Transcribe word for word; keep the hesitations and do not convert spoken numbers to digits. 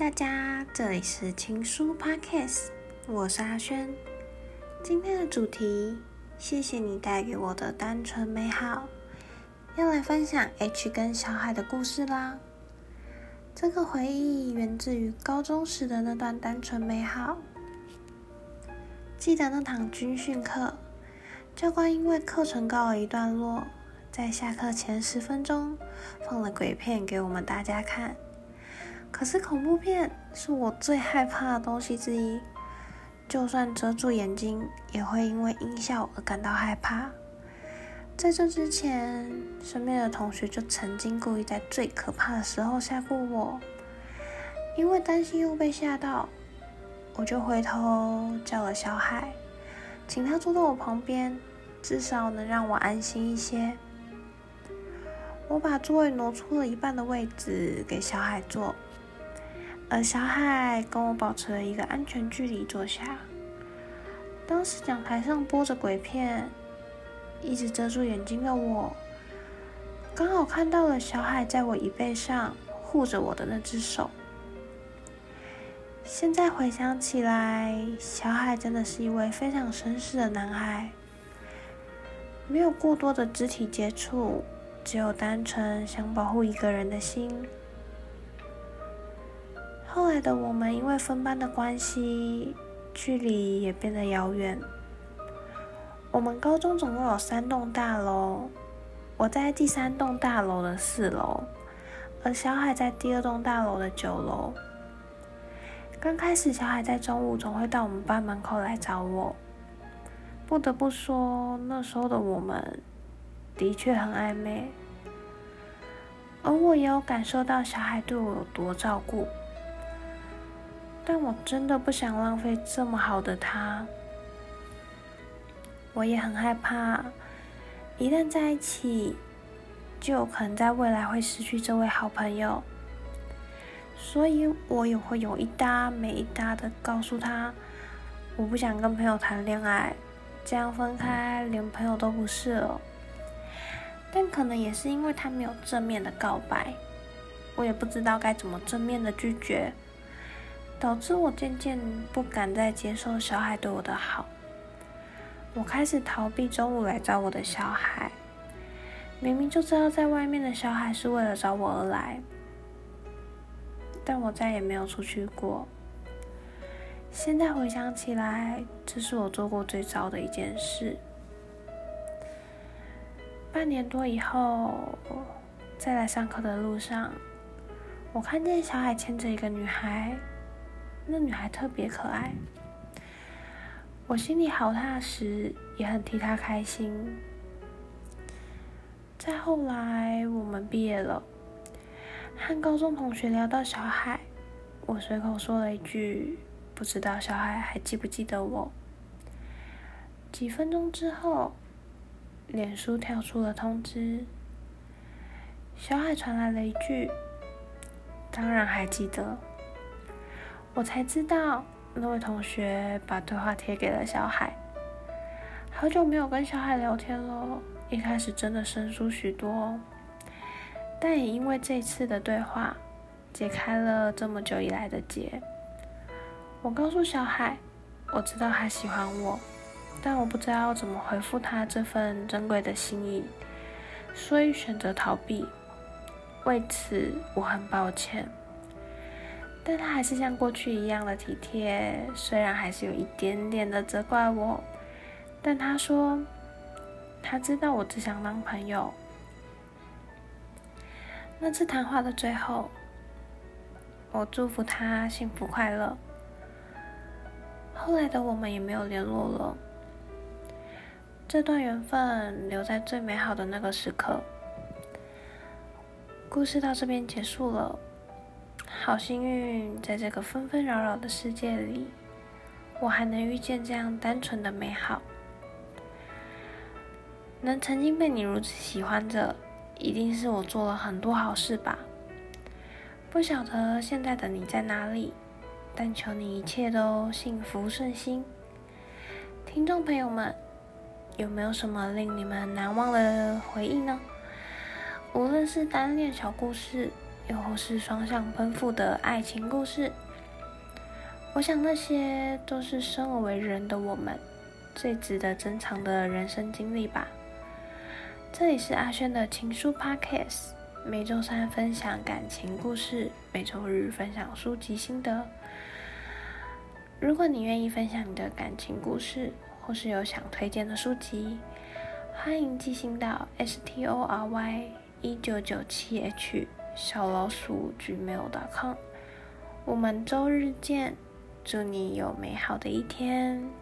大家，这里是情书 Podcast， 我是阿轩。今天的主题，谢谢你带给我的单纯美好，要来分享 H 跟小海的故事啦。这个回忆源自于高中时的那段单纯美好。记得那堂军训课，教官因为课程告了一段落，在下课前十分钟放了鬼片给我们大家看。可是恐怖片是我最害怕的东西之一，就算遮住眼睛，也会因为音效而感到害怕。在这之前，身边的同学就曾经故意在最可怕的时候吓过我，因为担心又被吓到，我就回头叫了小海，请他坐到我旁边，至少能让我安心一些。我把座位挪出了一半的位置给小海坐，而小海跟我保持了一个安全距离坐下。当时讲台上播着鬼片，一直遮住眼睛的我，刚好看到了小海在我椅背上护着我的那只手。现在回想起来，小海真的是一位非常绅士的男孩，没有过多的肢体接触，只有单纯想保护一个人的心。后来的我们因为分班的关系，距离也变得遥远。我们高中总共有三栋大楼，我在第三栋大楼的四楼，而小海在第二栋大楼的九楼。刚开始小海在中午总会到我们班门口来找我，不得不说，那时候的我们的确很暧昧，而我也有感受到小海对我有多照顾，但我真的不想浪费这么好的他。我也很害怕，一旦在一起，就有可能在未来会失去这位好朋友，所以我也会有一搭没一搭的告诉他，我不想跟朋友谈恋爱，这样分开连朋友都不是了。但可能也是因为他没有正面的告白，我也不知道该怎么正面的拒绝，导致我渐渐不敢再接受小海对我的好。我开始逃避中午来找我的小海，明明就知道在外面的小海是为了找我而来，但我再也没有出去过。现在回想起来，这是我做过最糟的一件事。半年多以后，在来上课的路上，我看见小海牵着一个女孩，那女孩特别可爱，我心里好踏实，也很替她开心。再后来，我们毕业了，和高中同学聊到小海，我随口说了一句，不知道小海还记不记得我。几分钟之后，脸书跳出了通知，小海传来了一句，当然还记得。我才知道那位同学把对话贴给了小海。好久没有跟小海聊天了，一开始真的生疏许多，但也因为这次的对话，解开了这么久以来的结。我告诉小海，我知道他喜欢我，但我不知道怎么回复他这份珍贵的心意，所以选择逃避。为此我很抱歉，但他还是像过去一样的体贴，虽然还是有一点点的责怪我，但他说他知道我只想当朋友。那次谈话的最后，我祝福他幸福快乐。后来的我们也没有联络了，这段缘分留在最美好的那个时刻。故事到这边结束了，好幸运，在这个纷纷扰扰的世界里，我还能遇见这样单纯的美好。能曾经被你如此喜欢着，一定是我做了很多好事吧。不晓得现在的你在哪里，但求你一切都幸福顺心。听众朋友们，有没有什么令你们难忘的回忆呢？无论是单恋小故事，又或是双向奔赴的爱情故事。我想那些都是生而为人的我们最值得珍藏的人生经历吧。这里是阿轩的情书 Podcast， 每周三分享感情故事，每周日分享书籍心得。如果你愿意分享你的感情故事，或是有想推荐的书籍，欢迎寄信到 S T O R Y 一九九七 H 小老鼠 gmail 点 com。 我们周日见，祝你有美好的一天。